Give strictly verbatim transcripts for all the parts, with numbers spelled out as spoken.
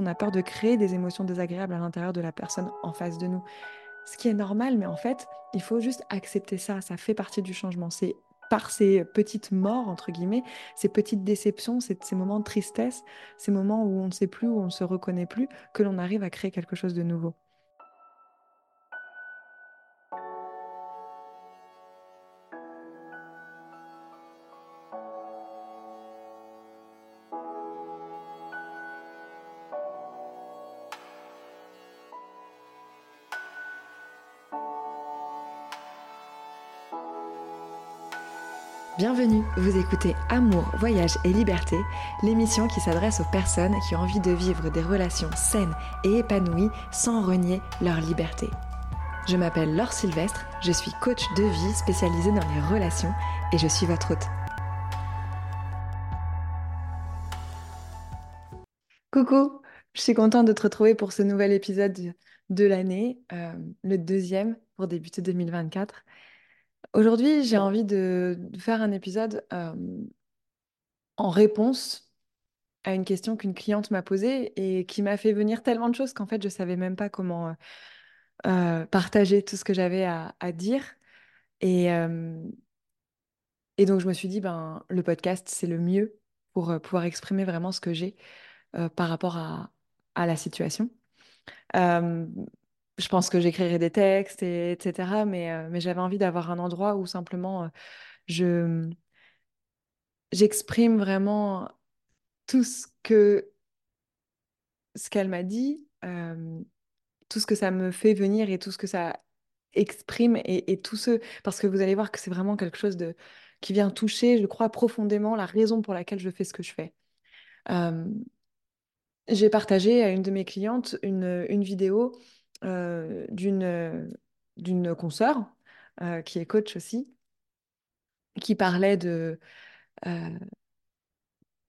On a peur de créer des émotions désagréables à l'intérieur de la personne en face de nous. Ce qui est normal, mais en fait, il faut juste accepter ça. Ça fait partie du changement. C'est par ces petites morts, entre guillemets, ces petites déceptions, ces, ces moments de tristesse, ces moments où on ne sait plus, où on ne se reconnaît plus, que l'on arrive à créer quelque chose de nouveau. Bienvenue, vous écoutez Amour, Voyage et Liberté, l'émission qui s'adresse aux personnes qui ont envie de vivre des relations saines et épanouies sans renier leur liberté. Je m'appelle Laure Sylvestre, je suis coach de vie spécialisée dans les relations et je suis votre hôte. Coucou, je suis contente de te retrouver pour ce nouvel épisode de l'année, euh, le deuxième pour débuter deux mille vingt-quatre. Aujourd'hui, j'ai envie de faire un épisode euh, en réponse à une question qu'une cliente m'a posée et qui m'a fait venir tellement de choses qu'en fait, je ne savais même pas comment euh, partager tout ce que j'avais à, à dire. Et, euh, et donc, je me suis dit, ben, le podcast, c'est le mieux pour euh, pouvoir exprimer vraiment ce que j'ai euh, par rapport à, à la situation. Euh, Je pense que j'écrirai des textes, et, etc. Mais, euh, mais j'avais envie d'avoir un endroit où simplement euh, je, j'exprime vraiment tout ce que ce qu'elle m'a dit, euh, tout ce que ça me fait venir et tout ce que ça exprime et, et tout ce... Parce que vous allez voir que c'est vraiment quelque chose de, qui vient toucher, je crois, profondément la raison pour laquelle je fais ce que je fais. Euh, j'ai partagé à une de mes clientes une, une vidéo... Euh, d'une, d'une consoeur euh, qui est coach aussi, qui parlait de, euh,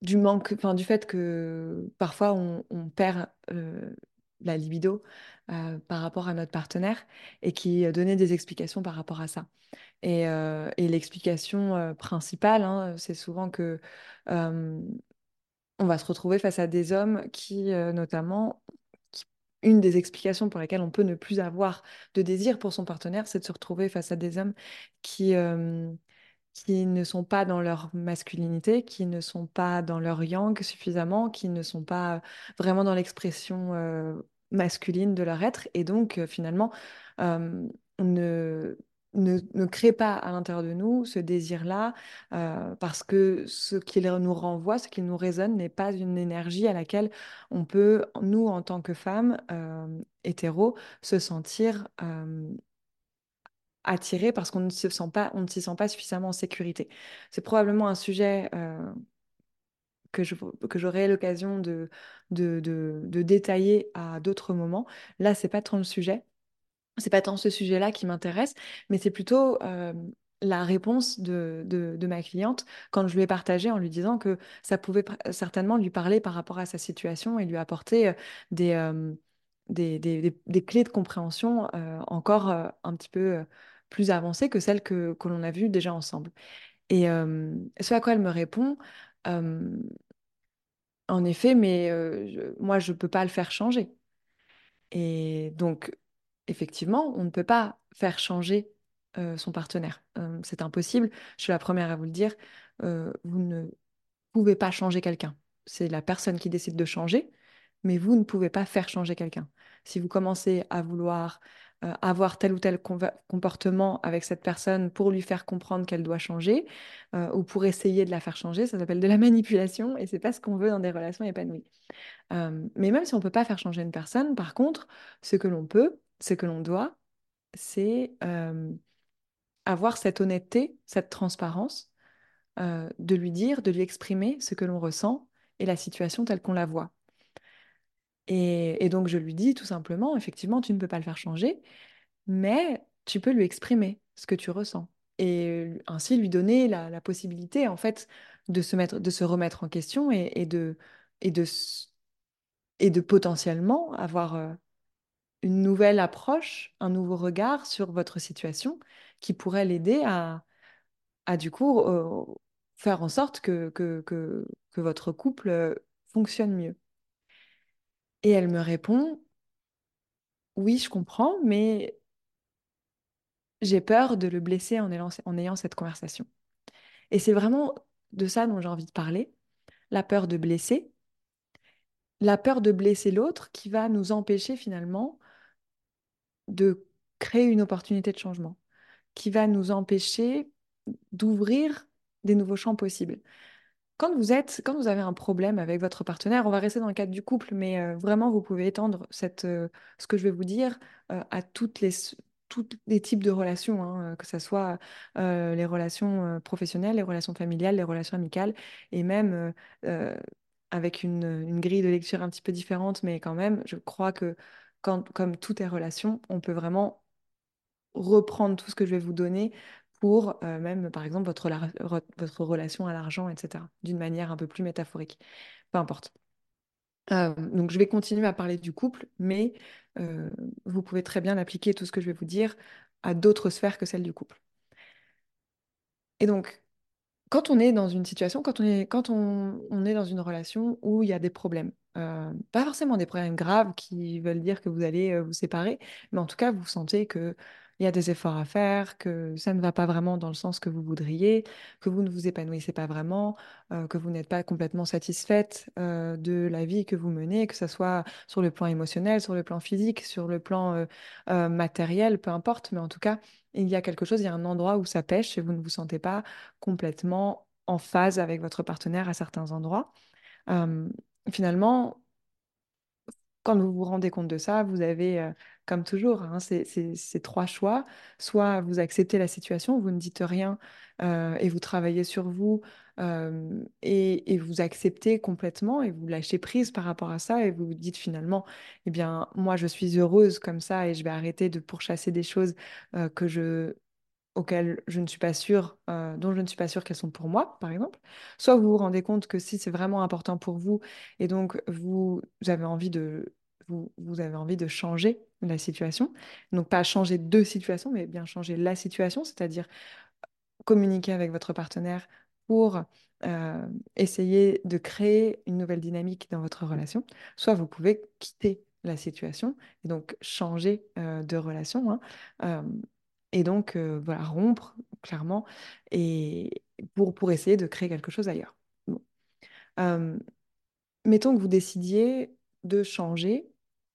du manque, enfin du fait que parfois on, on perd euh, la libido euh, par rapport à notre partenaire et qui donnait des explications par rapport à ça. Et, euh, et l'explication euh, principale, hein, c'est souvent que euh, on va se retrouver face à des hommes qui euh, notamment... Une des explications pour lesquelles on peut ne plus avoir de désir pour son partenaire, c'est de se retrouver face à des hommes qui, euh, qui ne sont pas dans leur masculinité, qui ne sont pas dans leur yang suffisamment, qui ne sont pas vraiment dans l'expression euh, masculine de leur être. Et donc, euh, finalement, euh, ne, ne, ne créent pas à l'intérieur de nous ce désir-là euh, parce que ce qu'il nous renvoie, ce qu'il nous résonne n'est pas une énergie à laquelle on peut, nous, en tant que femmes euh, hétéros, se sentir euh, attirées parce qu'on ne se sent pas, on ne s'y sent pas suffisamment en sécurité. C'est probablement un sujet euh, que je, que j'aurai l'occasion de, de, de, de détailler à d'autres moments. Là, c'est pas tant le sujet. C'est pas tant ce sujet-là qui m'intéresse, mais c'est plutôt euh, la réponse de, de, de ma cliente quand je lui ai partagé en lui disant que ça pouvait pr- certainement lui parler par rapport à sa situation et lui apporter des, euh, des, des, des, des clés de compréhension euh, encore euh, un petit peu euh, plus avancées que celles que, que l'on a vues déjà ensemble. Et euh, ce à quoi elle me répond... Euh, en effet, mais euh, je, moi, je peux pas le faire changer. Et donc... Effectivement, on ne peut pas faire changer euh, son partenaire. Euh, c'est impossible. Je suis la première à vous le dire. Euh, vous ne pouvez pas changer quelqu'un. C'est la personne qui décide de changer, mais vous ne pouvez pas faire changer quelqu'un. Si vous commencez à vouloir euh, avoir tel ou tel conv- comportement avec cette personne pour lui faire comprendre qu'elle doit changer euh, ou pour essayer de la faire changer, ça s'appelle de la manipulation et ce n'est pas ce qu'on veut dans des relations épanouies. Euh, mais même si on ne peut pas faire changer une personne, par contre, ce que l'on peut, ce que l'on doit, c'est euh, avoir cette honnêteté, cette transparence, euh, de lui dire, de lui exprimer ce que l'on ressent et la situation telle qu'on la voit. Et, et donc je lui dis tout simplement, effectivement, tu ne peux pas le faire changer, mais tu peux lui exprimer ce que tu ressens et ainsi lui donner la, la possibilité en fait de se mettre, de se remettre en question et, et de et de et de potentiellement avoir euh, une nouvelle approche, un nouveau regard sur votre situation qui pourrait l'aider à, à du coup, euh, faire en sorte que, que, que, que votre couple fonctionne mieux. Et elle me répond, oui, je comprends, mais j'ai peur de le blesser en, ayant, en ayant cette conversation. Et c'est vraiment de ça dont j'ai envie de parler, la peur de blesser, la peur de blesser l'autre qui va nous empêcher finalement de créer une opportunité de changement, qui va nous empêcher d'ouvrir des nouveaux champs possibles. Quand vous êtes, quand vous avez un problème avec votre partenaire, on va rester dans le cadre du couple, mais euh, vraiment, vous pouvez étendre cette, euh, ce que je vais vous dire euh, à toutes les, tous les types de relations, hein, que ce soit euh, les relations professionnelles, les relations familiales, les relations amicales, et même euh, avec une, une grille de lecture un petit peu différente, mais quand même, je crois que quand, comme tout est relation, on peut vraiment reprendre tout ce que je vais vous donner pour euh, même, par exemple, votre, votre relation à l'argent, et cetera, d'une manière un peu plus métaphorique. Peu importe. Euh, donc, je vais continuer à parler du couple, mais euh, vous pouvez très bien appliquer tout ce que je vais vous dire à d'autres sphères que celles du couple. Et donc, quand on est dans une situation, quand on est, quand on, on est dans une relation où il y a des problèmes, euh, pas forcément des problèmes graves qui veulent dire que vous allez vous séparer, mais en tout cas, vous sentez que il y a des efforts à faire, que ça ne va pas vraiment dans le sens que vous voudriez, que vous ne vous épanouissez pas vraiment, euh, que vous n'êtes pas complètement satisfaite euh, de la vie que vous menez, que ce soit sur le plan émotionnel, sur le plan physique, sur le plan euh, euh, matériel, peu importe, mais en tout cas, il y a quelque chose, il y a un endroit où ça pêche et vous ne vous sentez pas complètement en phase avec votre partenaire à certains endroits. Euh, finalement, quand vous vous rendez compte de ça, vous avez, euh, comme toujours, hein, ces, ces, ces trois choix. Soit vous acceptez la situation, vous ne dites rien euh, et vous travaillez sur vous euh, et, et vous acceptez complètement et vous lâchez prise par rapport à ça et vous vous dites finalement, eh bien, moi, je suis heureuse comme ça et je vais arrêter de pourchasser des choses euh, que je... auxquelles je ne suis pas sûre, euh, dont je ne suis pas sûre qu'elles sont pour moi, par exemple. Soit vous vous rendez compte que si c'est vraiment important pour vous, et donc vous, vous avez envie de, vous, vous avez envie de changer la situation, donc pas changer de situation, mais bien changer la situation, c'est-à-dire communiquer avec votre partenaire pour euh, essayer de créer une nouvelle dynamique dans votre relation. Soit vous pouvez quitter la situation, et donc changer euh, de relation, hein, euh, et donc, euh, voilà, rompre, clairement, et pour, pour essayer de créer quelque chose ailleurs. Bon. Euh, mettons que vous décidiez de changer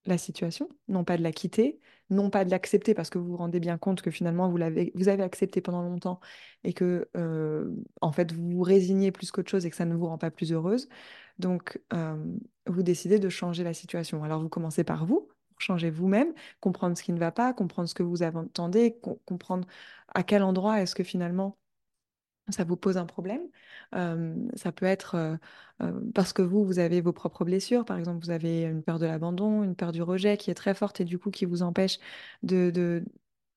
la situation, non pas de la quitter, non pas de l'accepter, parce que vous vous rendez bien compte que finalement, vous, l'avez, vous avez accepté pendant longtemps et que, euh, en fait, vous vous résignez plus qu'autre chose et que ça ne vous rend pas plus heureuse. Donc, euh, vous décidez de changer la situation. Alors, vous commencez par vous, changer vous-même, comprendre ce qui ne va pas, comprendre ce que vous attendez, com- comprendre à quel endroit est-ce que finalement ça vous pose un problème. Euh, ça peut être euh, euh, parce que vous, vous avez vos propres blessures, par exemple vous avez une peur de l'abandon, une peur du rejet qui est très forte et du coup qui vous empêche de, de,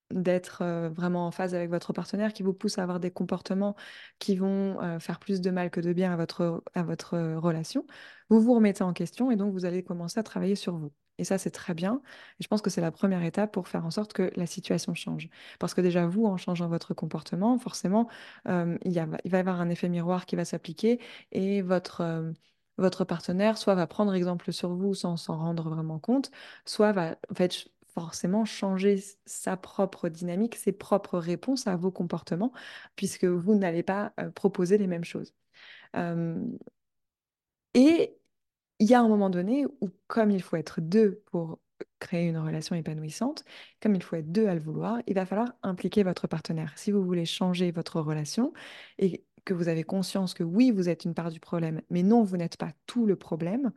d'être euh, vraiment en phase avec votre partenaire, qui vous pousse à avoir des comportements qui vont euh, faire plus de mal que de bien à votre, à votre relation. Vous vous remettez en question et donc vous allez commencer à travailler sur vous. Et ça, c'est très bien. Et je pense que c'est la première étape pour faire en sorte que la situation change. Parce que déjà, vous, en changeant votre comportement, forcément, euh, il y a, il va y avoir un effet miroir qui va s'appliquer et votre, euh, votre partenaire soit va prendre exemple sur vous sans s'en rendre vraiment compte, soit va en fait, forcément changer sa propre dynamique, ses propres réponses à vos comportements, puisque vous n'allez pas euh, proposer les mêmes choses. Euh, et... Il y a un moment donné où, comme il faut être deux pour créer une relation épanouissante, comme il faut être deux à le vouloir, il va falloir impliquer votre partenaire. Si vous voulez changer votre relation et que vous avez conscience que oui, vous êtes une part du problème, mais non, vous n'êtes pas tout le problème,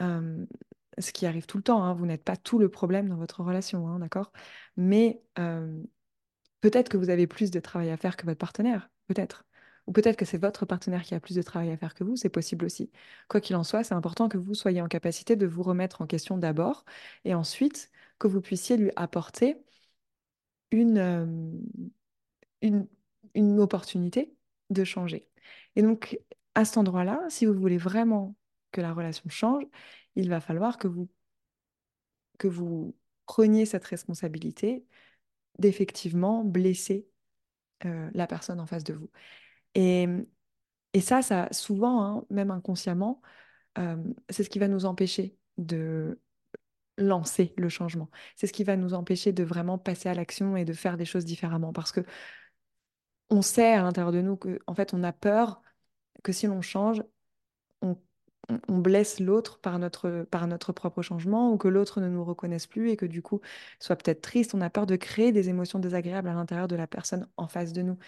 euh, ce qui arrive tout le temps, hein, vous n'êtes pas tout le problème dans votre relation, hein, d'accord? Mais euh, peut-être que vous avez plus de travail à faire que votre partenaire, peut-être. Ou peut-être que c'est votre partenaire qui a plus de travail à faire que vous, c'est possible aussi. Quoi qu'il en soit, c'est important que vous soyez en capacité de vous remettre en question d'abord et ensuite que vous puissiez lui apporter une, euh, une, une opportunité de changer. Et donc, à cet endroit-là, si vous voulez vraiment que la relation change, il va falloir que vous, que vous preniez cette responsabilité d'effectivement blesser euh, la personne en face de vous. Et, et ça, ça souvent, hein, même inconsciemment, euh, c'est ce qui va nous empêcher de lancer le changement. C'est ce qui va nous empêcher de vraiment passer à l'action et de faire des choses différemment. Parce que on sait à l'intérieur de nous que, en fait, on a peur que si l'on change, on, on blesse l'autre par notre, par notre propre changement, ou que l'autre ne nous reconnaisse plus et que du coup, soit peut-être triste. On a peur de créer des émotions désagréables à l'intérieur de la personne en face de nous.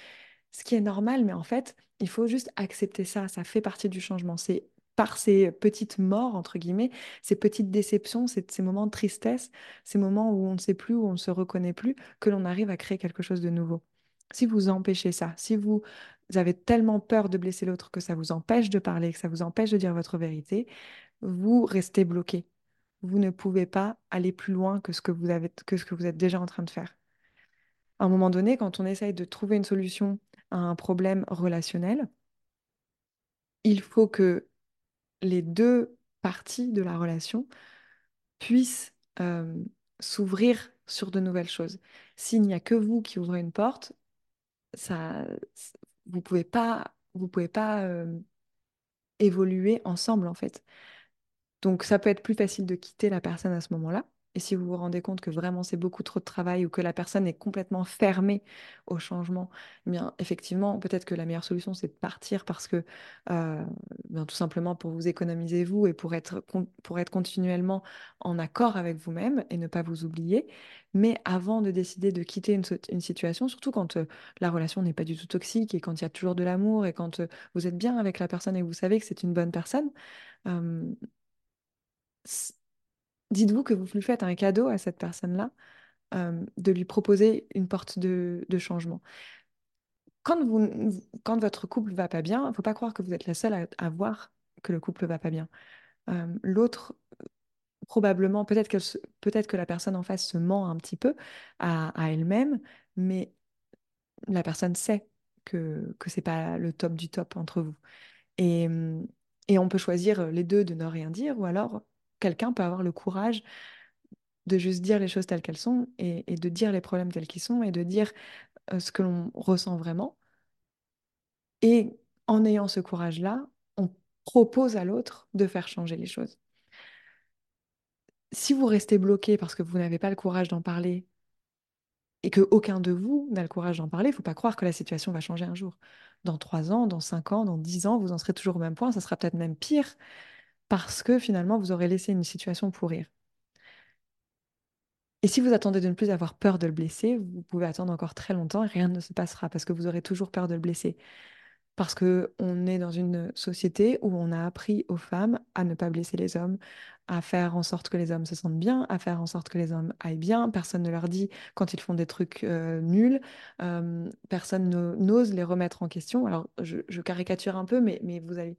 Ce qui est normal, mais en fait, il faut juste accepter ça. Ça fait partie du changement. C'est par ces petites morts, entre guillemets, ces petites déceptions, ces, ces moments de tristesse, ces moments où on ne sait plus, où on ne se reconnaît plus, que l'on arrive à créer quelque chose de nouveau. Si vous empêchez ça, si vous avez tellement peur de blesser l'autre que ça vous empêche de parler, que ça vous empêche de dire votre vérité, vous restez bloqué. Vous ne pouvez pas aller plus loin que ce que vous avez, que ce que vous êtes déjà en train de faire. À un moment donné, quand on essaye de trouver une solution à un problème relationnel, il faut que les deux parties de la relation puissent euh, s'ouvrir sur de nouvelles choses. S'il n'y a que vous qui ouvrez une porte, ça, vous ne pouvez pas, vous pouvez pas euh, évoluer ensemble, en fait. Donc, ça peut être plus facile de quitter la personne à ce moment-là. Et si vous vous rendez compte que vraiment c'est beaucoup trop de travail, ou que la personne est complètement fermée au changement, eh bien effectivement, peut-être que la meilleure solution, c'est de partir, parce que euh, bien, tout simplement pour vous économiser vous et pour être, pour être continuellement en accord avec vous-même et ne pas vous oublier. Mais avant de décider de quitter une, une situation, surtout quand euh, la relation n'est pas du tout toxique et quand il y a toujours de l'amour et quand euh, vous êtes bien avec la personne et que vous savez que c'est une bonne personne, euh, dites-vous que vous lui faites un cadeau à cette personne-là, euh, de lui proposer une porte de, de changement. Quand, vous, quand votre couple va pas bien, il ne faut pas croire que vous êtes la seule à, à voir que le couple va pas bien. Euh, L'autre, probablement, peut-être que, peut-être que la personne en face se ment un petit peu à, à elle-même, mais la personne sait que, que c'est pas le top du top entre vous. Et, et on peut choisir les deux de ne rien dire, ou alors quelqu'un peut avoir le courage de juste dire les choses telles qu'elles sont et, et de dire les problèmes tels qu'ils sont et de dire euh, ce que l'on ressent vraiment. Et en ayant ce courage-là, on propose à l'autre de faire changer les choses. Si vous restez bloqué parce que vous n'avez pas le courage d'en parler et qu'aucun de vous n'a le courage d'en parler, il ne faut pas croire que la situation va changer un jour. Dans trois ans, dans cinq ans, dans dix ans, vous en serez toujours au même point, ça sera peut-être même pire, parce que finalement, vous aurez laissé une situation pourrir. Et si vous attendez de ne plus avoir peur de le blesser, vous pouvez attendre encore très longtemps et rien ne se passera, parce que vous aurez toujours peur de le blesser. Parce qu'on est dans une société où on a appris aux femmes à ne pas blesser les hommes, à faire en sorte que les hommes se sentent bien, à faire en sorte que les hommes aillent bien. Personne ne leur dit quand ils font des trucs euh, nuls, euh, personne n'ose les remettre en question. Alors, je, je caricature un peu, mais, mais vous avez...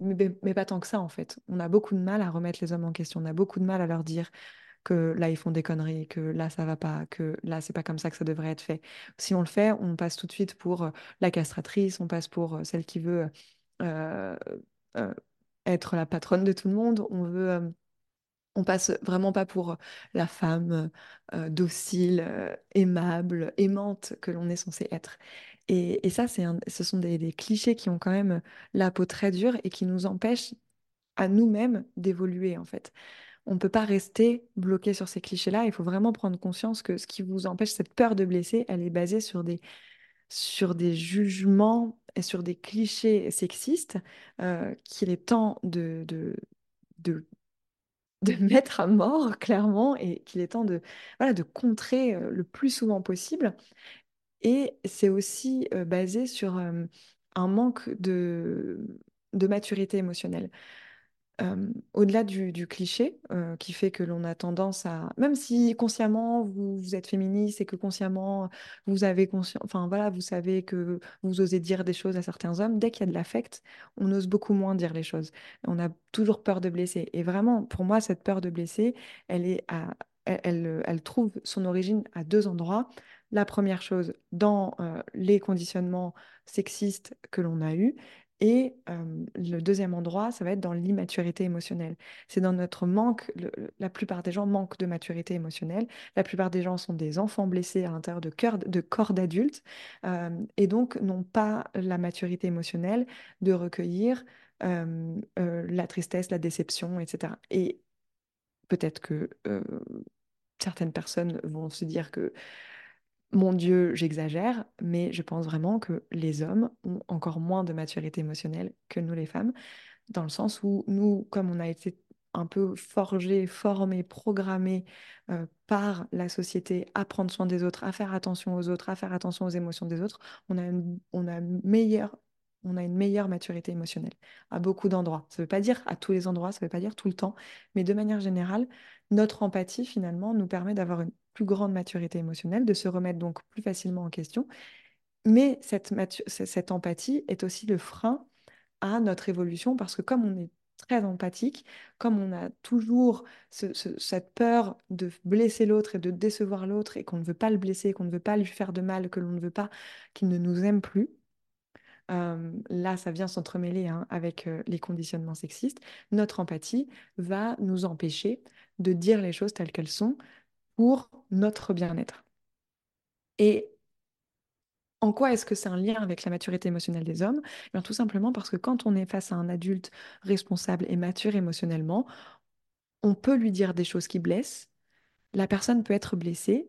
Mais, mais pas tant que ça, en fait. On a beaucoup de mal à remettre les hommes en question, on a beaucoup de mal à leur dire que là ils font des conneries, que là ça va pas, que là c'est pas comme ça que ça devrait être fait. Si on le fait, on passe tout de suite pour la castratrice, on passe pour celle qui veut euh, euh, être la patronne de tout le monde, on veut... Euh, on passe vraiment pas pour la femme euh, docile, euh, aimable, aimante que l'on est censé être. Et, et ça, c'est un, ce sont des, des clichés qui ont quand même la peau très dure et qui nous empêchent à nous-mêmes d'évoluer, en fait. On ne peut pas rester bloqué sur ces clichés-là. Il faut vraiment prendre conscience que ce qui vous empêche, cette peur de blesser, elle est basée sur des, sur des jugements et sur des clichés sexistes euh, qu'il est temps de... de, de de mettre à mort, clairement, et qu'il est temps de, voilà, de contrer le plus souvent possible. Et c'est aussi euh, basé sur euh, un manque de, de maturité émotionnelle. Euh, au-delà du, du cliché euh, qui fait que l'on a tendance à... Même si consciemment, vous, vous êtes féministe et que consciemment, vous avez consci... enfin, voilà, vous savez que vous osez dire des choses à certains hommes, dès qu'il y a de l'affect, on ose beaucoup moins dire les choses. On a toujours peur de blesser. Et vraiment, pour moi, cette peur de blesser, elle, est à... elle, elle, elle trouve son origine à deux endroits. La première chose, dans euh, les conditionnements sexistes que l'on a eus. Et euh, le deuxième endroit, ça va être dans l'immaturité émotionnelle. C'est dans notre manque, le, la plupart des gens manquent de maturité émotionnelle, la plupart des gens sont des enfants blessés à l'intérieur de, cœur, de corps d'adultes, euh, et donc n'ont pas la maturité émotionnelle de recueillir euh, euh, la tristesse, la déception, et cetera. Et peut-être que euh, certaines personnes vont se dire que mon Dieu, j'exagère, mais je pense vraiment que les hommes ont encore moins de maturité émotionnelle que nous les femmes, dans le sens où nous, comme on a été un peu forgés, formés, programmés euh, par la société à prendre soin des autres, à faire attention aux autres, à faire attention aux émotions des autres, on a une, on a meilleure, on a une meilleure maturité émotionnelle à beaucoup d'endroits. Ça ne veut pas dire à tous les endroits, ça ne veut pas dire tout le temps, mais de manière générale, notre empathie finalement nous permet d'avoir une plus grande maturité émotionnelle, de se remettre donc plus facilement en question. Mais cette, matu- cette empathie est aussi le frein à notre évolution, parce que comme on est très empathique, comme on a toujours ce, ce, cette peur de blesser l'autre et de décevoir l'autre, et qu'on ne veut pas le blesser, qu'on ne veut pas lui faire de mal, que l'on ne veut pas qu'il ne nous aime plus, euh, là ça vient s'entremêler hein, avec euh, les conditionnements sexistes, notre empathie va nous empêcher de dire les choses telles qu'elles sont pour notre bien-être. Et en quoi est-ce que c'est un lien avec la maturité émotionnelle des hommes? Bien, tout simplement parce que quand on est face à un adulte responsable et mature émotionnellement, on peut lui dire des choses qui blessent, la personne peut être blessée,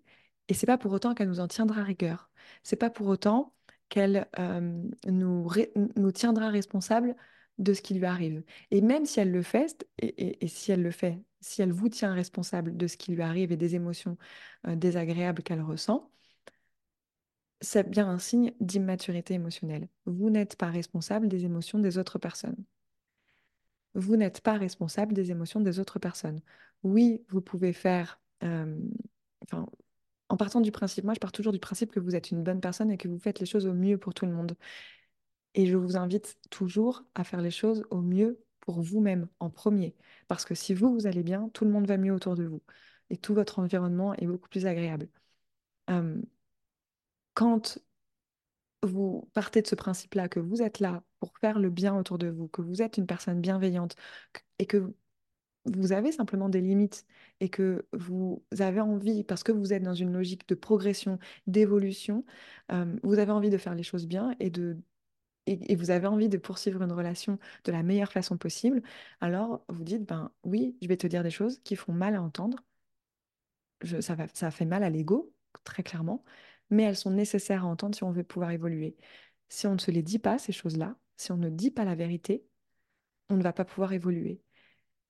et c'est pas pour autant qu'elle nous en tiendra rigueur. C'est pas pour autant qu'elle euh, nous, ré- nous tiendra responsable de ce qui lui arrive. Et même si elle le fait, et, et, et si elle le fait, si elle vous tient responsable de ce qui lui arrive et des émotions euh, désagréables qu'elle ressent, c'est bien un signe d'immaturité émotionnelle. Vous n'êtes pas responsable des émotions des autres personnes. Vous n'êtes pas responsable des émotions des autres personnes. Oui, vous pouvez faire... Euh, enfin, en partant du principe, moi je pars toujours du principe que vous êtes une bonne personne et que vous faites les choses au mieux pour tout le monde. Et je vous invite toujours à faire les choses au mieux pour vous-même en premier. Parce que si vous, vous allez bien, tout le monde va mieux autour de vous. Et tout votre environnement est beaucoup plus agréable. Euh, Quand vous partez de ce principe-là, que vous êtes là pour faire le bien autour de vous, que vous êtes une personne bienveillante et que vous avez simplement des limites et que vous avez envie, parce que vous êtes dans une logique de progression, d'évolution, euh, vous avez envie de faire les choses bien et, de, et, et vous avez envie de poursuivre une relation de la meilleure façon possible, alors vous dites, ben oui, je vais te dire des choses qui font mal à entendre, je, ça, va, ça fait mal à l'ego, très clairement, mais elles sont nécessaires à entendre si on veut pouvoir évoluer. Si on ne se les dit pas, ces choses-là, si on ne dit pas la vérité, on ne va pas pouvoir évoluer.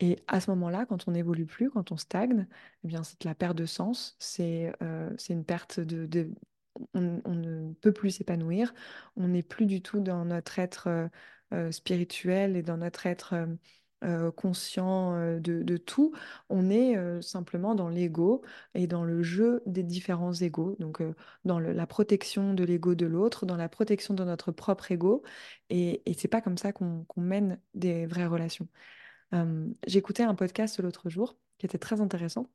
Et à ce moment-là, quand on n'évolue plus, quand on stagne, eh bien, c'est de la perte de sens, c'est, euh, c'est une perte de... de... On, on ne peut plus s'épanouir, on n'est plus du tout dans notre être euh, spirituel et dans notre être... Euh, Euh, conscient euh, de, de tout, on est euh, simplement dans l'ego et dans le jeu des différents égos, donc euh, dans le, la protection de l'ego de l'autre, dans la protection de notre propre ego, et, et c'est pas comme ça qu'on, qu'on mène des vraies relations. Euh, j'écoutais un podcast l'autre jour qui était très intéressant,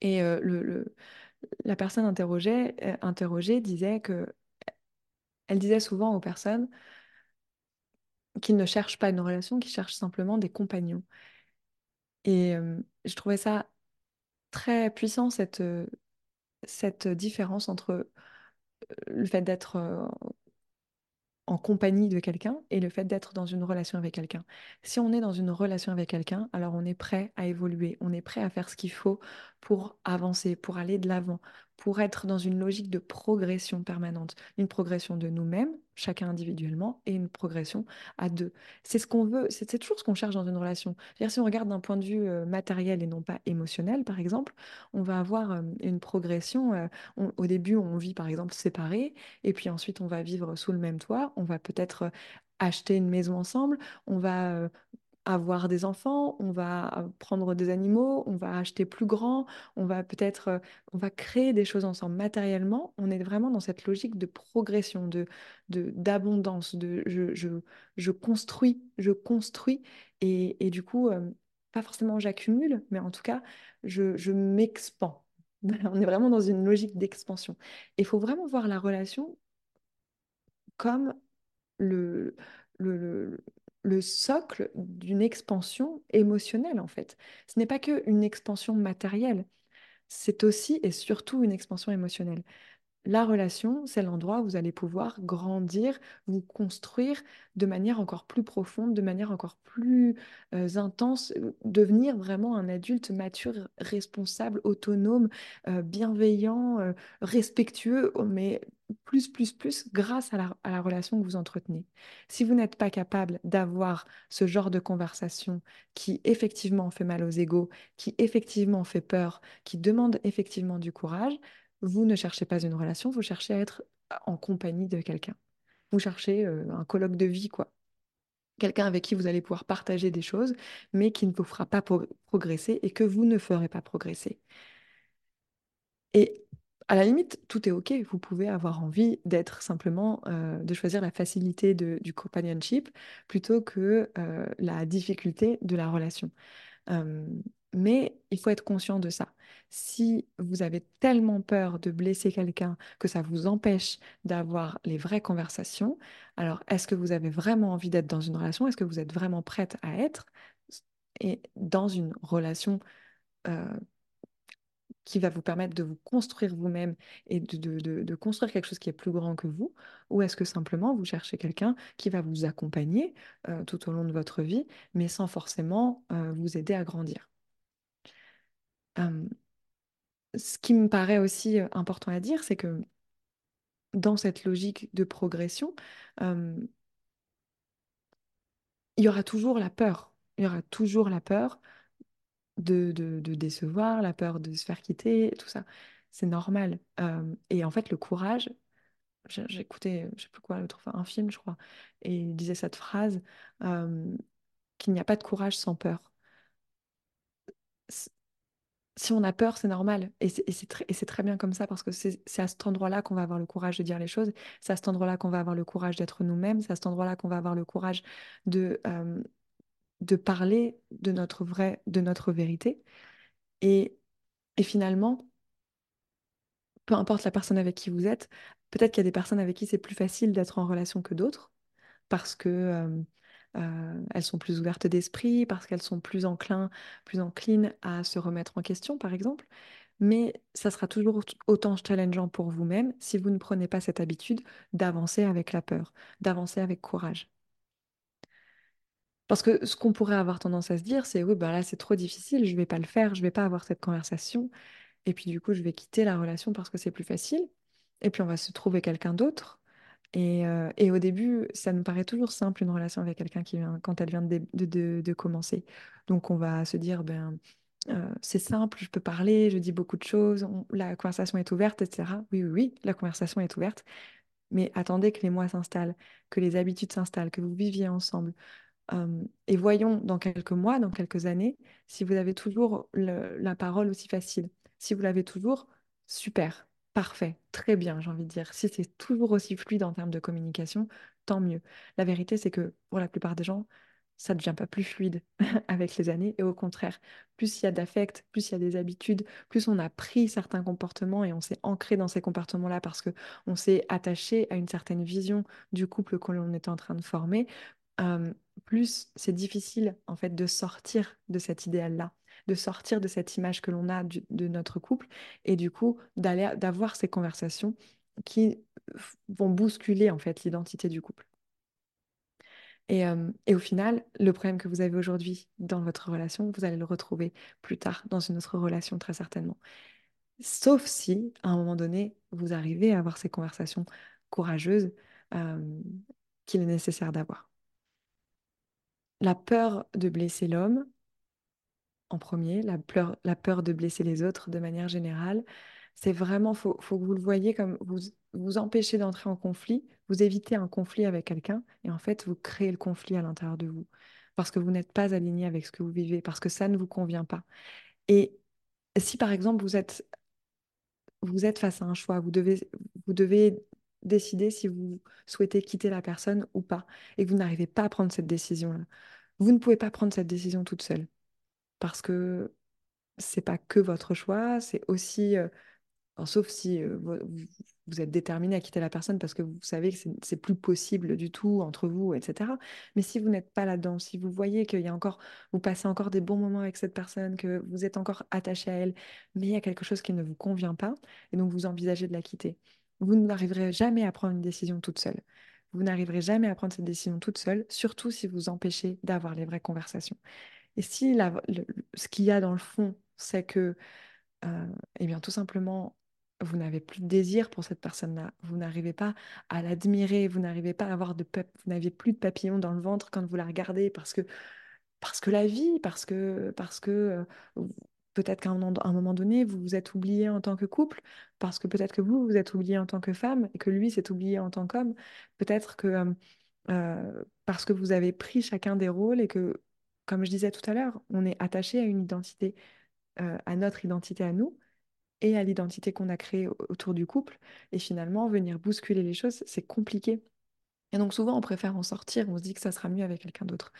et euh, le, le, la personne interrogée, euh, interrogée disait que elle disait souvent aux personnes qu'ils ne cherchent pas une relation, qu'ils cherchent simplement des compagnons. Et euh, je trouvais ça très puissant, cette, euh, cette différence entre euh, le fait d'être euh, en compagnie de quelqu'un et le fait d'être dans une relation avec quelqu'un. Si on est dans une relation avec quelqu'un, alors on est prêt à évoluer, on est prêt à faire ce qu'il faut pour avancer, pour aller de l'avant, pour être dans une logique de progression permanente, une progression de nous-mêmes, chacun individuellement, et une progression à deux. C'est ce qu'on veut, c'est, c'est toujours ce qu'on cherche dans une relation. C'est-à-dire, si on regarde d'un point de vue euh, matériel et non pas émotionnel, par exemple, on va avoir euh, une progression. Euh, on, au début, on vit, par exemple, séparés, et puis ensuite, on va vivre sous le même toit, on va peut-être euh, acheter une maison ensemble, on va... Euh, avoir des enfants, on va prendre des animaux, on va acheter plus grand, on va peut-être, on va créer des choses ensemble matériellement. On est vraiment dans cette logique de progression, de, de, d'abondance, de je, je, je construis, je construis et, et du coup, euh, pas forcément j'accumule, mais en tout cas, je, je m'expands. On est vraiment dans une logique d'expansion. Il faut vraiment voir la relation comme le... le, le le socle d'une expansion émotionnelle, en fait. Ce n'est pas qu'une expansion matérielle, c'est aussi et surtout une expansion émotionnelle. La relation, c'est l'endroit où vous allez pouvoir grandir, vous construire de manière encore plus profonde, de manière encore plus euh, intense, devenir vraiment un adulte mature, responsable, autonome, euh, bienveillant, euh, respectueux, mais plus, plus, plus grâce à la, à la relation que vous entretenez. Si vous n'êtes pas capable d'avoir ce genre de conversation qui effectivement fait mal aux égos, qui effectivement fait peur, qui demande effectivement du courage, vous ne cherchez pas une relation, vous cherchez à être en compagnie de quelqu'un. Vous cherchez euh, un colloque de vie, quoi. Quelqu'un avec qui vous allez pouvoir partager des choses, mais qui ne vous fera pas pro- progresser et que vous ne ferez pas progresser. Et à la limite, tout est OK. Vous pouvez avoir envie d'être simplement, euh, de choisir la facilité de, du companionship plutôt que euh, la difficulté de la relation. Euh, Mais il faut être conscient de ça. Si vous avez tellement peur de blesser quelqu'un que ça vous empêche d'avoir les vraies conversations, alors est-ce que vous avez vraiment envie d'être dans une relation? Est-ce que vous êtes vraiment prête à être et dans une relation euh, qui va vous permettre de vous construire vous-même et de, de, de, de construire quelque chose qui est plus grand que vous? Ou est-ce que simplement vous cherchez quelqu'un qui va vous accompagner euh, tout au long de votre vie, mais sans forcément euh, vous aider à grandir? Euh, ce qui me paraît aussi important à dire, c'est que dans cette logique de progression, euh, il y aura toujours la peur. Il y aura toujours la peur de, de, de décevoir, la peur de se faire quitter, tout ça. C'est normal. Euh, et en fait, le courage, j'écoutais, je sais plus quoi, l'autre fois, un film, je crois, et il disait cette phrase, euh, qu'il n'y a pas de courage sans peur. C'est, Si on a peur, c'est normal. Et c'est, et c'est tr- et c'est très bien comme ça, parce que c'est, c'est à cet endroit-là qu'on va avoir le courage de dire les choses, c'est à cet endroit-là qu'on va avoir le courage d'être nous-mêmes, c'est à cet endroit-là qu'on va avoir le courage de, euh, de parler de notre vrai, de notre vérité. Et, et finalement, peu importe la personne avec qui vous êtes, peut-être qu'il y a des personnes avec qui c'est plus facile d'être en relation que d'autres, parce que... Euh, Euh, elles sont plus ouvertes d'esprit, parce qu'elles sont plus enclins, plus enclines à se remettre en question, par exemple. Mais ça sera toujours autant challengeant pour vous-même si vous ne prenez pas cette habitude d'avancer avec la peur, d'avancer avec courage. Parce que ce qu'on pourrait avoir tendance à se dire, c'est « oui, ben là, c'est trop difficile, je ne vais pas le faire, je ne vais pas avoir cette conversation, et puis du coup, je vais quitter la relation parce que c'est plus facile, et puis on va se trouver quelqu'un d'autre ». Et, euh, et au début, ça nous paraît toujours simple, une relation avec quelqu'un qui vient quand elle vient de, de, de, de commencer. Donc on va se dire, ben, euh, c'est simple, je peux parler, je dis beaucoup de choses, on, la conversation est ouverte, et cetera. Oui, oui, oui, la conversation est ouverte. Mais attendez que les mois s'installent, que les habitudes s'installent, que vous viviez ensemble. Euh, et voyons dans quelques mois, dans quelques années, si vous avez toujours le, la parole aussi facile. Si vous l'avez toujours, super. Parfait, très bien, j'ai envie de dire. Si c'est toujours aussi fluide en termes de communication, tant mieux. La vérité, c'est que pour la plupart des gens, ça ne devient pas plus fluide avec les années. Et au contraire, plus il y a d'affect, plus il y a des habitudes, plus on a pris certains comportements et on s'est ancré dans ces comportements-là parce qu'on s'est attaché à une certaine vision du couple que l'on était en train de former, euh, plus c'est difficile en fait de sortir de cet idéal-là, de sortir de cette image que l'on a du, de notre couple, et du coup d'aller, d'avoir ces conversations qui vont bousculer en fait l'identité du couple. Et, euh, et au final, le problème que vous avez aujourd'hui dans votre relation, vous allez le retrouver plus tard dans une autre relation très certainement. Sauf si, à un moment donné, vous arrivez à avoir ces conversations courageuses euh, qu'il est nécessaire d'avoir. La peur de blesser l'homme, en premier, la peur, la peur de blesser les autres de manière générale, c'est vraiment, il faut, faut que vous le voyez comme vous vous empêchez d'entrer en conflit, vous évitez un conflit avec quelqu'un, et en fait, vous créez le conflit à l'intérieur de vous, parce que vous n'êtes pas aligné avec ce que vous vivez, parce que ça ne vous convient pas. Et si, par exemple, vous êtes, vous êtes face à un choix, vous devez... Vous devez décider si vous souhaitez quitter la personne ou pas, et que vous n'arrivez pas à prendre cette décision-là. Vous ne pouvez pas prendre cette décision toute seule, parce que c'est pas que votre choix, c'est aussi, euh, alors, sauf si euh, vous, vous êtes déterminé à quitter la personne parce que vous savez que c'est, c'est plus possible du tout entre vous, et cetera. Mais si vous n'êtes pas là-dedans, si vous voyez qu'il y a encore, vous passez encore des bons moments avec cette personne, que vous êtes encore attaché à elle, mais il y a quelque chose qui ne vous convient pas, et donc vous envisagez de la quitter. vous n'arriverez jamais à prendre une décision toute seule. Vous n'arriverez jamais à prendre cette décision toute seule, surtout si vous empêchez d'avoir les vraies conversations. Et si la, le, ce qu'il y a dans le fond, c'est que, euh, eh bien, tout simplement, vous n'avez plus de désir pour cette personne-là, vous n'arrivez pas à l'admirer, vous n'arrivez pas à avoir de pep, vous n'avez plus de papillons dans le ventre quand vous la regardez, parce que, parce que la vie, parce que, parce que euh, peut-être qu'à un, un moment donné, vous vous êtes oublié en tant que couple, parce que peut-être que vous, vous êtes oublié en tant que femme, et que lui s'est oublié en tant qu'homme, peut-être que euh, euh, parce que vous avez pris chacun des rôles, et que, comme je disais tout à l'heure, on est attaché à une identité, euh, à notre identité à nous, et à l'identité qu'on a créée autour du couple, et finalement, venir bousculer les choses, c'est compliqué. Et donc souvent, on préfère en sortir, on se dit que ça sera mieux avec quelqu'un d'autre.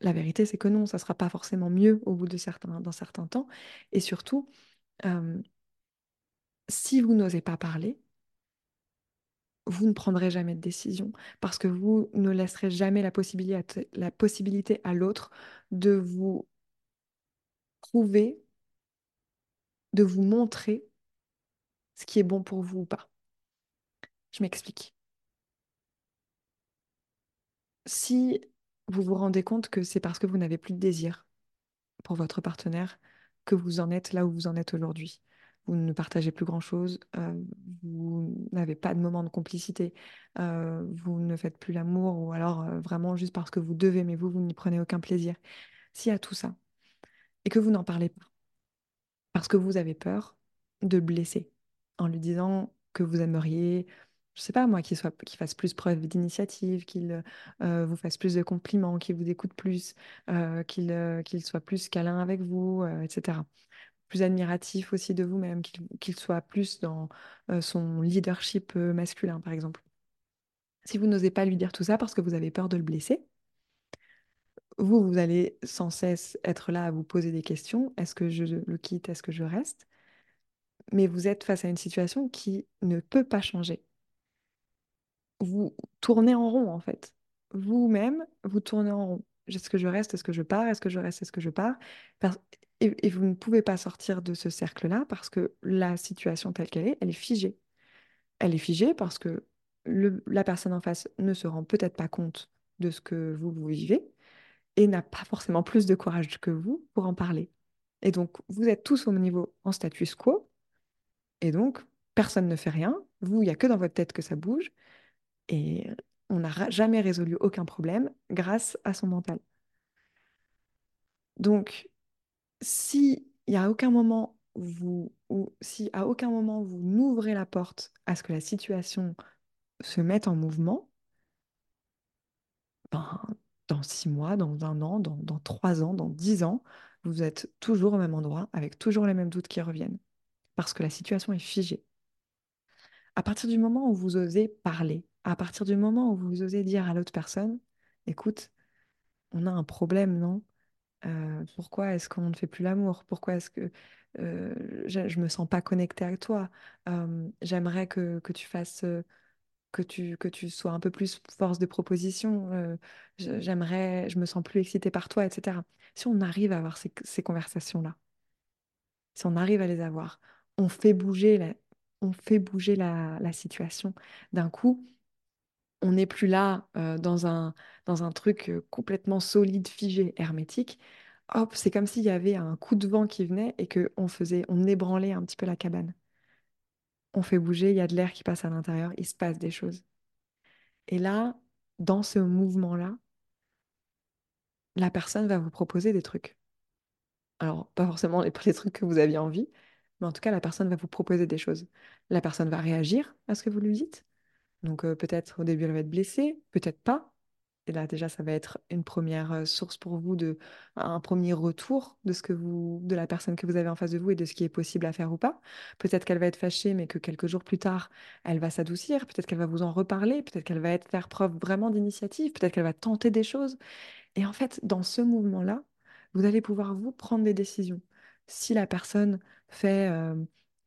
La vérité, c'est que non, ça ne sera pas forcément mieux au bout d'un certain, d'un certain temps, et surtout, euh, si vous n'osez pas parler, vous ne prendrez jamais de décision, parce que vous ne laisserez jamais la possibilité, la possibilité à l'autre de vous prouver, de vous montrer ce qui est bon pour vous ou pas. Je m'explique. Si vous vous rendez compte que c'est parce que vous n'avez plus de désir pour votre partenaire que vous en êtes là où vous en êtes aujourd'hui, vous ne partagez plus grand-chose, euh, vous n'avez pas de moment de complicité, euh, vous ne faites plus l'amour, ou alors euh, vraiment juste parce que vous devez, mais vous, vous n'y prenez aucun plaisir. S'il y a tout ça, et que vous n'en parlez pas, parce que vous avez peur de le blesser, en lui disant que vous aimeriez, je ne sais pas moi, qu'il soit, qu'il fasse plus preuve d'initiative, qu'il euh, vous fasse plus de compliments, qu'il vous écoute plus, euh, qu'il euh, qu'il soit plus câlin avec vous, euh, et cetera. Plus admiratif aussi de vous-même, qu'il, qu'il soit plus dans euh, son leadership masculin, par exemple. Si vous n'osez pas lui dire tout ça parce que vous avez peur de le blesser, vous, vous allez sans cesse être là à vous poser des questions. Est-ce que je le quitte? Est-ce que je reste? Mais vous êtes face à une situation qui ne peut pas changer. Vous tournez en rond, en fait. Vous-même, vous tournez en rond. Est-ce que je reste? Est-ce que je pars? Est-ce que je reste? Est-ce que je pars? Et, et vous ne pouvez pas sortir de ce cercle-là parce que la situation telle qu'elle est, elle est figée. Elle est figée parce que le, la personne en face ne se rend peut-être pas compte de ce que vous, vous vivez, et n'a pas forcément plus de courage que vous pour en parler. Et donc, vous êtes tous au même niveau en status quo, et donc, personne ne fait rien, vous, il n'y a que dans votre tête que ça bouge, et on n'a jamais résolu aucun problème grâce à son mental. Donc, si il y a aucun moment vous, ou si à aucun moment vous n'ouvrez la porte à ce que la situation se mette en mouvement, ben, dans six mois, dans un an, dans, dans trois ans, dans dix ans, vous êtes toujours au même endroit, avec toujours les mêmes doutes qui reviennent, parce que la situation est figée. À partir du moment où vous osez parler, à partir du moment où vous osez dire à l'autre personne, écoute, on a un problème, non ? euh, Pourquoi est-ce qu'on ne fait plus l'amour ? Pourquoi est-ce que euh, je, je me sens pas connectée à toi ? euh, J'aimerais que, que tu fasses... Euh, Que tu, que tu sois un peu plus force de proposition, euh, j'aimerais, je me sens plus excitée par toi, et cetera. Si on arrive à avoir ces, ces conversations-là, si on arrive à les avoir, on fait bouger la, on fait bouger la, la situation. D'un coup, on n'est plus là euh, dans un, dans un truc complètement solide, figé, hermétique. Hop, c'est comme s'il y avait un coup de vent qui venait et qu'on faisait, on ébranlait un petit peu la cabane. On fait bouger, il y a de l'air qui passe à l'intérieur, il se passe des choses. Et là, dans ce mouvement-là, la personne va vous proposer des trucs. Alors, pas forcément les, les trucs que vous aviez envie, mais en tout cas, la personne va vous proposer des choses. La personne va réagir à ce que vous lui dites. Donc euh, peut-être au début, elle va être blessée, peut-être pas. Et là, déjà, ça va être une première source pour vous, de, un premier retour de, ce que vous, de la personne que vous avez en face de vous et de ce qui est possible à faire ou pas. Peut-être qu'elle va être fâchée, mais que quelques jours plus tard, elle va s'adoucir. Peut-être qu'elle va vous en reparler. Peut-être qu'elle va être, faire preuve vraiment d'initiative. Peut-être qu'elle va tenter des choses. Et en fait, dans ce mouvement-là, vous allez pouvoir vous prendre des décisions. Si la personne fait... Euh,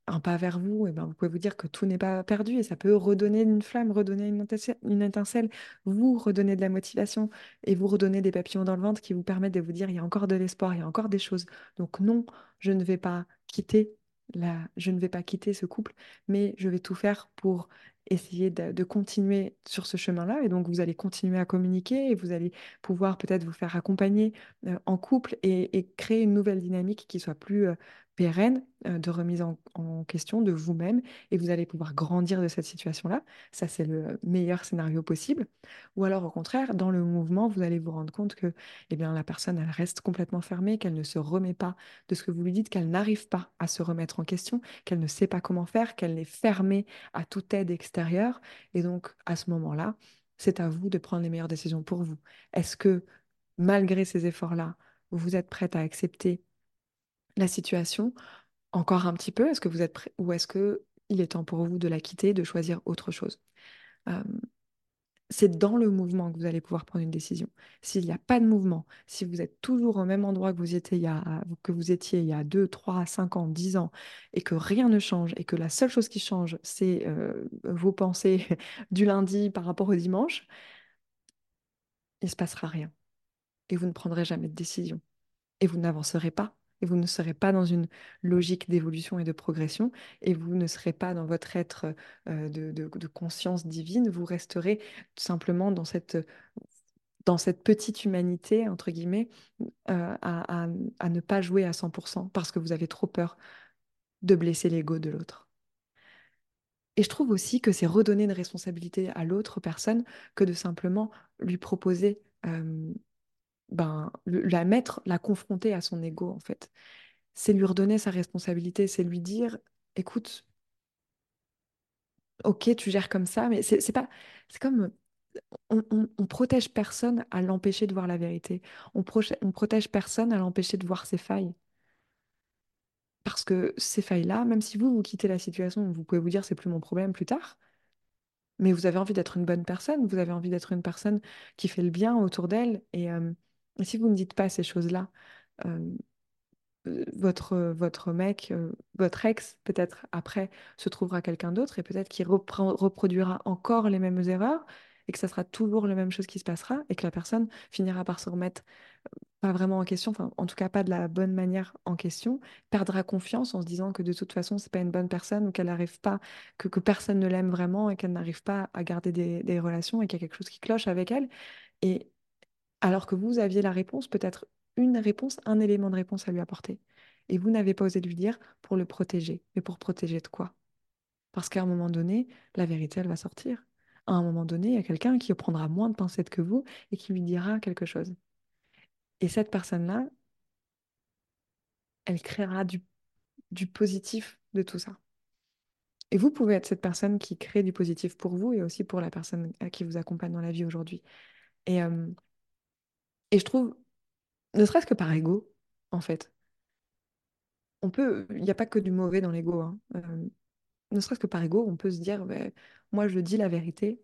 un pas vers vous, et ben vous pouvez vous dire que tout n'est pas perdu et ça peut redonner une flamme, redonner une étincelle, une étincelle, vous redonner de la motivation et vous redonner des papillons dans le ventre qui vous permettent de vous dire il y a encore de l'espoir, il y a encore des choses. Donc non, je ne vais pas quitter la, je ne vais pas quitter ce couple, mais je vais tout faire pour essayer de, de continuer sur ce chemin-là. Et donc, vous allez continuer à communiquer et vous allez pouvoir peut-être vous faire accompagner euh, en couple et, et créer une nouvelle dynamique qui soit plus euh, pérenne, euh, de remise en, en question de vous-même, et vous allez pouvoir grandir de cette situation-là. Ça, c'est le meilleur scénario possible. Ou alors, au contraire, dans le mouvement, vous allez vous rendre compte que eh bien, la personne, elle reste complètement fermée, qu'elle ne se remet pas de ce que vous lui dites, qu'elle n'arrive pas à se remettre en question, qu'elle ne sait pas comment faire, qu'elle est fermée à toute aide extérieure. Et donc, à ce moment-là, c'est à vous de prendre les meilleures décisions pour vous. Est-ce que, malgré ces efforts-là, vous êtes prête à accepter la situation encore un petit peu? Est-ce que vous êtes prête, ou est-ce qu'il est temps pour vous de la quitter, de choisir autre chose? euh, C'est dans le mouvement que vous allez pouvoir prendre une décision. S'il n'y a pas de mouvement, si vous êtes toujours au même endroit que vous étiez il y a, que vous étiez il y a deux, trois, cinq ans, dix ans, et que rien ne change, et que la seule chose qui change, c'est euh, vos pensées du lundi par rapport au dimanche, il ne se passera rien. Et vous ne prendrez jamais de décision. Et vous n'avancerez pas. Et vous ne serez pas dans une logique d'évolution et de progression, et vous ne serez pas dans votre être euh, de, de, de conscience divine, vous resterez tout simplement dans cette, dans cette petite humanité, entre guillemets, euh, à, à, à ne pas jouer à cent pour cent, parce que vous avez trop peur de blesser l'ego de l'autre. Et je trouve aussi que c'est redonner une responsabilité à l'autre personne que de simplement lui proposer... Euh, Ben, la mettre, la confronter à son ego, en fait. C'est lui redonner sa responsabilité, c'est lui dire, écoute, ok, tu gères comme ça, mais c'est pas... C'est comme... On, on, on protège personne à l'empêcher de voir la vérité. On, pro on protège personne à l'empêcher de voir ses failles. Parce que ces failles-là, même si vous, vous quittez la situation, vous pouvez vous dire, c'est plus mon problème plus tard, mais vous avez envie d'être une bonne personne, vous avez envie d'être une personne qui fait le bien autour d'elle, et... Euh, Et si vous ne dites pas ces choses-là, euh, votre, votre mec, euh, votre ex, peut-être après, se trouvera quelqu'un d'autre et peut-être qu'il reproduira encore les mêmes erreurs et que ça sera toujours la même chose qui se passera et que la personne finira par se remettre euh, pas vraiment en question, enfin, en tout cas pas de la bonne manière en question, perdra confiance en se disant que de toute façon, c'est pas une bonne personne ou qu'elle n'arrive pas, que, que personne ne l'aime vraiment et qu'elle n'arrive pas à garder des, des relations et qu'il y a quelque chose qui cloche avec elle. Et alors que vous aviez la réponse, peut-être une réponse, un élément de réponse à lui apporter. Et vous n'avez pas osé lui dire pour le protéger. Mais pour protéger de quoi? Parce qu'à un moment donné, la vérité, elle va sortir. À un moment donné, il y a quelqu'un qui prendra moins de pincettes que vous et qui lui dira quelque chose. Et cette personne-là, elle créera du, du positif de tout ça. Et vous pouvez être cette personne qui crée du positif pour vous et aussi pour la personne qui vous accompagne dans la vie aujourd'hui. Et... Euh, Et je trouve, ne serait-ce que par ego, en fait, on peut, il n'y a pas que du mauvais dans l'ego, hein. Euh, ne serait-ce que par ego, on peut se dire, bah, moi je dis la vérité,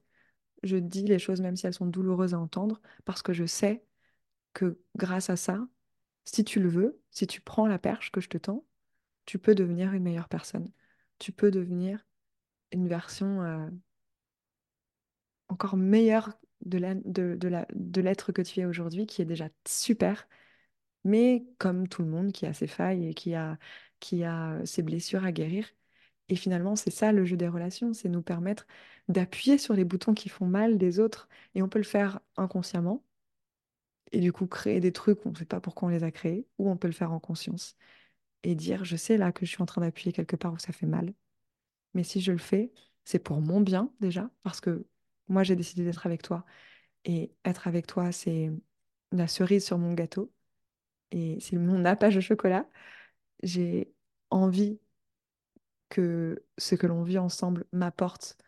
je dis les choses même si elles sont douloureuses à entendre, parce que je sais que grâce à ça, si tu le veux, si tu prends la perche que je te tends, tu peux devenir une meilleure personne, tu peux devenir une version euh, encore meilleure de l'être de, de la, de que tu es aujourd'hui, qui est déjà super, mais comme tout le monde qui a ses failles et qui a, qui a ses blessures à guérir. Et finalement, c'est ça le jeu des relations, c'est nous permettre d'appuyer sur les boutons qui font mal des autres, et on peut le faire inconsciemment, et du coup créer des trucs, on ne sait pas pourquoi on les a créés, ou on peut le faire en conscience, et dire, je sais là que je suis en train d'appuyer quelque part où ça fait mal, mais si je le fais, c'est pour mon bien déjà, parce que moi, j'ai décidé d'être avec toi. Et être avec toi, c'est la cerise sur mon gâteau. Et c'est mon nappage au chocolat. J'ai envie que ce que l'on vit ensemble m'apporte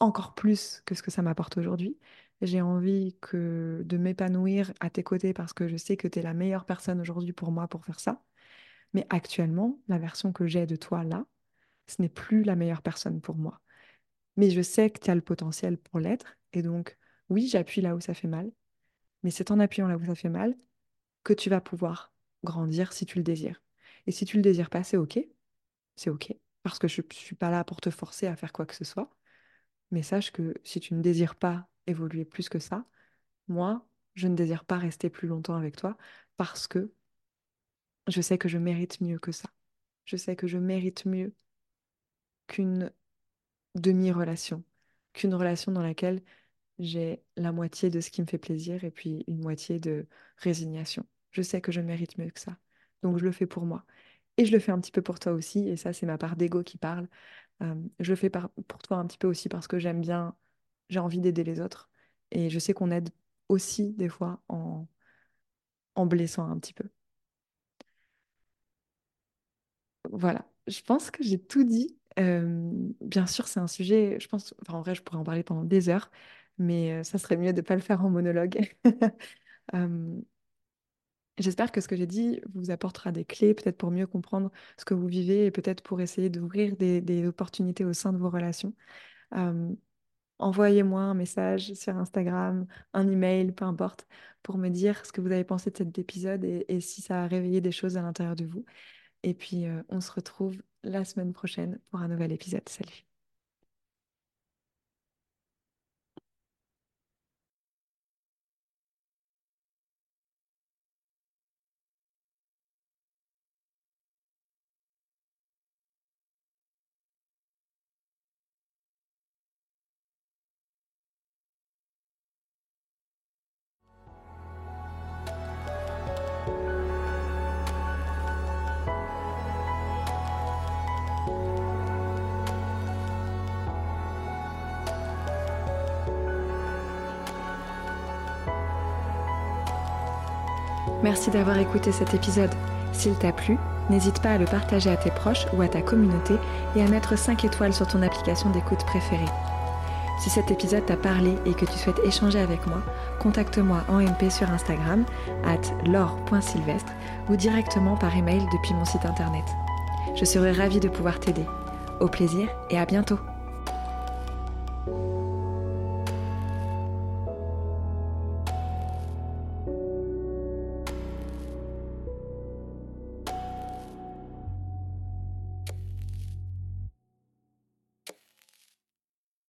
encore plus que ce que ça m'apporte aujourd'hui. J'ai envie que de m'épanouir à tes côtés parce que je sais que tu es la meilleure personne aujourd'hui pour moi pour faire ça. Mais actuellement, la version que j'ai de toi là, ce n'est plus la meilleure personne pour moi. Mais je sais que tu as le potentiel pour l'être, et donc, oui, j'appuie là où ça fait mal, mais c'est en appuyant là où ça fait mal que tu vas pouvoir grandir si tu le désires. Et si tu le désires pas, c'est ok, c'est ok, parce que je ne suis pas là pour te forcer à faire quoi que ce soit, mais sache que si tu ne désires pas évoluer plus que ça, moi, je ne désire pas rester plus longtemps avec toi, parce que je sais que je mérite mieux que ça, je sais que je mérite mieux qu'une demi-relation, qu'une relation dans laquelle j'ai la moitié de ce qui me fait plaisir et puis une moitié de résignation. Je sais que je mérite mieux que ça, donc je le fais pour moi. Et je le fais un petit peu pour toi aussi, et ça c'est ma part d'ego qui parle. Euh, je le fais par, pour toi un petit peu aussi parce que j'aime bien, j'ai envie d'aider les autres, et je sais qu'on aide aussi des fois en, en blessant un petit peu. Voilà, je pense que j'ai tout dit. Euh, bien sûr, c'est un sujet, je pense, enfin, en vrai, je pourrais en parler pendant des heures, mais ça serait mieux de ne pas le faire en monologue. euh, J'espère que ce que j'ai dit vous apportera des clés, peut-être pour mieux comprendre ce que vous vivez et peut-être pour essayer d'ouvrir des, des opportunités au sein de vos relations. Euh, Envoyez-moi un message sur Instagram, un email, peu importe, pour me dire ce que vous avez pensé de cet épisode et, et si ça a réveillé des choses à l'intérieur de vous. Et puis, euh, on se retrouve la semaine prochaine pour un nouvel épisode. Salut! Merci d'avoir écouté cet épisode. S'il t'a plu, n'hésite pas à le partager à tes proches ou à ta communauté et à mettre cinq étoiles sur ton application d'écoute préférée. Si cet épisode t'a parlé et que tu souhaites échanger avec moi, contacte-moi en M P sur Instagram arobase laure point sylvestre ou directement par email depuis mon site internet. Je serai ravie de pouvoir t'aider. Au plaisir et à bientôt!